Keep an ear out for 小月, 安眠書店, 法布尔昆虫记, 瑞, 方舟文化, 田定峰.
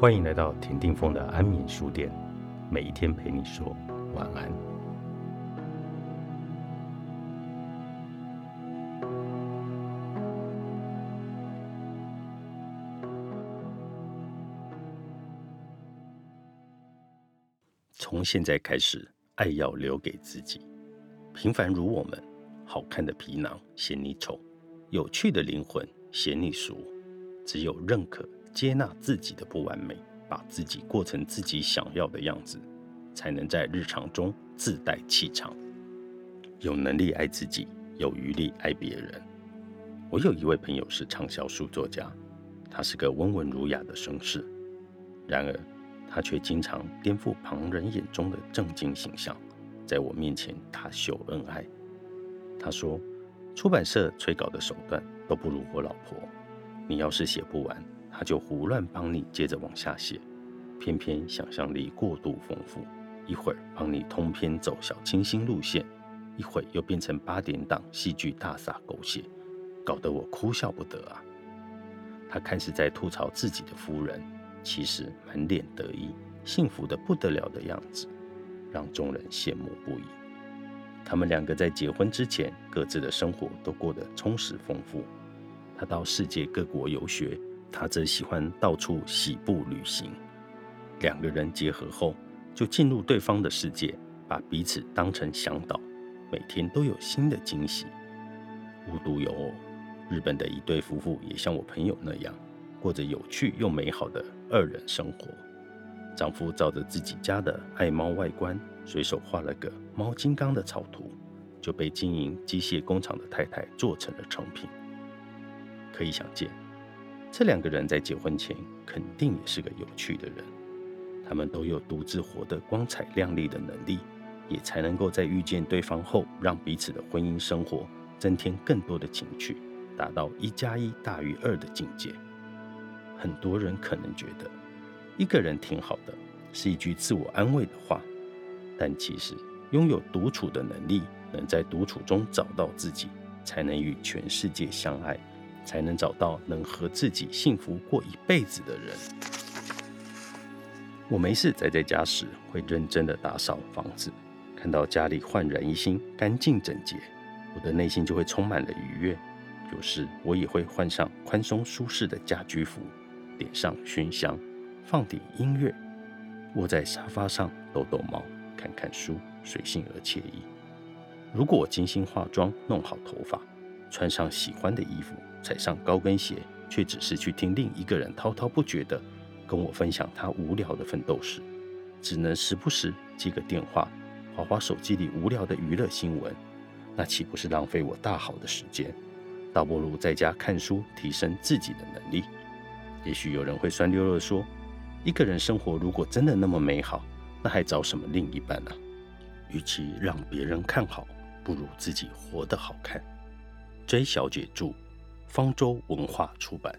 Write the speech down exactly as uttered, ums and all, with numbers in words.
欢迎来到田定峰的安眠书店，每一天陪你说晚安。从现在开始，爱要留给自己。平凡如我们，好看的皮囊嫌你丑，有趣的灵魂嫌你俗。只有认可接纳自己的不完美，把自己过成自己想要的样子，才能在日常中自带气场，有能力爱自己，有余力爱别人。我有一位朋友是畅销书作家，他是个温文儒雅的绅士，然而他却经常颠覆旁人眼中的正经形象，在我面前大秀恩爱。他说，出版社催稿的手段都不如我老婆，你要是写不完，他就胡乱帮你接着往下写，偏偏想象力过度丰富，一会儿帮你通篇走小清新路线，一会儿又变成八点档戏剧大撒狗血，搞得我哭笑不得啊。他看似在吐槽自己的夫人，其实满脸得意，幸福的不得了的样子，让众人羡慕不已。他们两个在结婚之前，各自的生活都过得充实丰富。他到世界各国游学，他则喜欢到处喜步旅行。两个人结合后，就进入对方的世界，把彼此当成向导，每天都有新的惊喜。无独有偶，日本的一对夫妇也像我朋友那样，过着有趣又美好的二人生活。丈夫照着自己家的爱猫外观，随手画了个猫金刚的草图，就被经营机械工厂的太太做成了成品。可以想见，这两个人在结婚前肯定也是个有趣的人，他们都有独自活得光彩亮丽的能力，也才能够在遇见对方后，让彼此的婚姻生活增添更多的情趣，达到一加一大于二的境界。很多人可能觉得一个人挺好的是一句自我安慰的话，但其实拥有独处的能力，能在独处中找到自己，才能与全世界相爱，才能找到能和自己幸福过一辈子的人。我没事宅在家时，会认真的打扫房子，看到家里焕然一新，干净整洁，我的内心就会充满了愉悦。有时我也会换上宽松舒适的家居服，点上熏香，放点音乐，窝在沙发上逗逗猫，看看书，随性而惬意。如果我精心化妆，弄好头发，穿上喜欢的衣服，踩上高跟鞋，却只是去听另一个人滔滔不绝的跟我分享他无聊的奋斗史，只能时不时接个电话，滑滑手机里无聊的娱乐新闻，那岂不是浪费我大好的时间？倒不如在家看书，提升自己的能力。也许有人会酸溜溜地说，一个人生活如果真的那么美好，那还找什么另一半啊？与其让别人看好，不如自己活得好看。J 小姐著，方舟文化出版。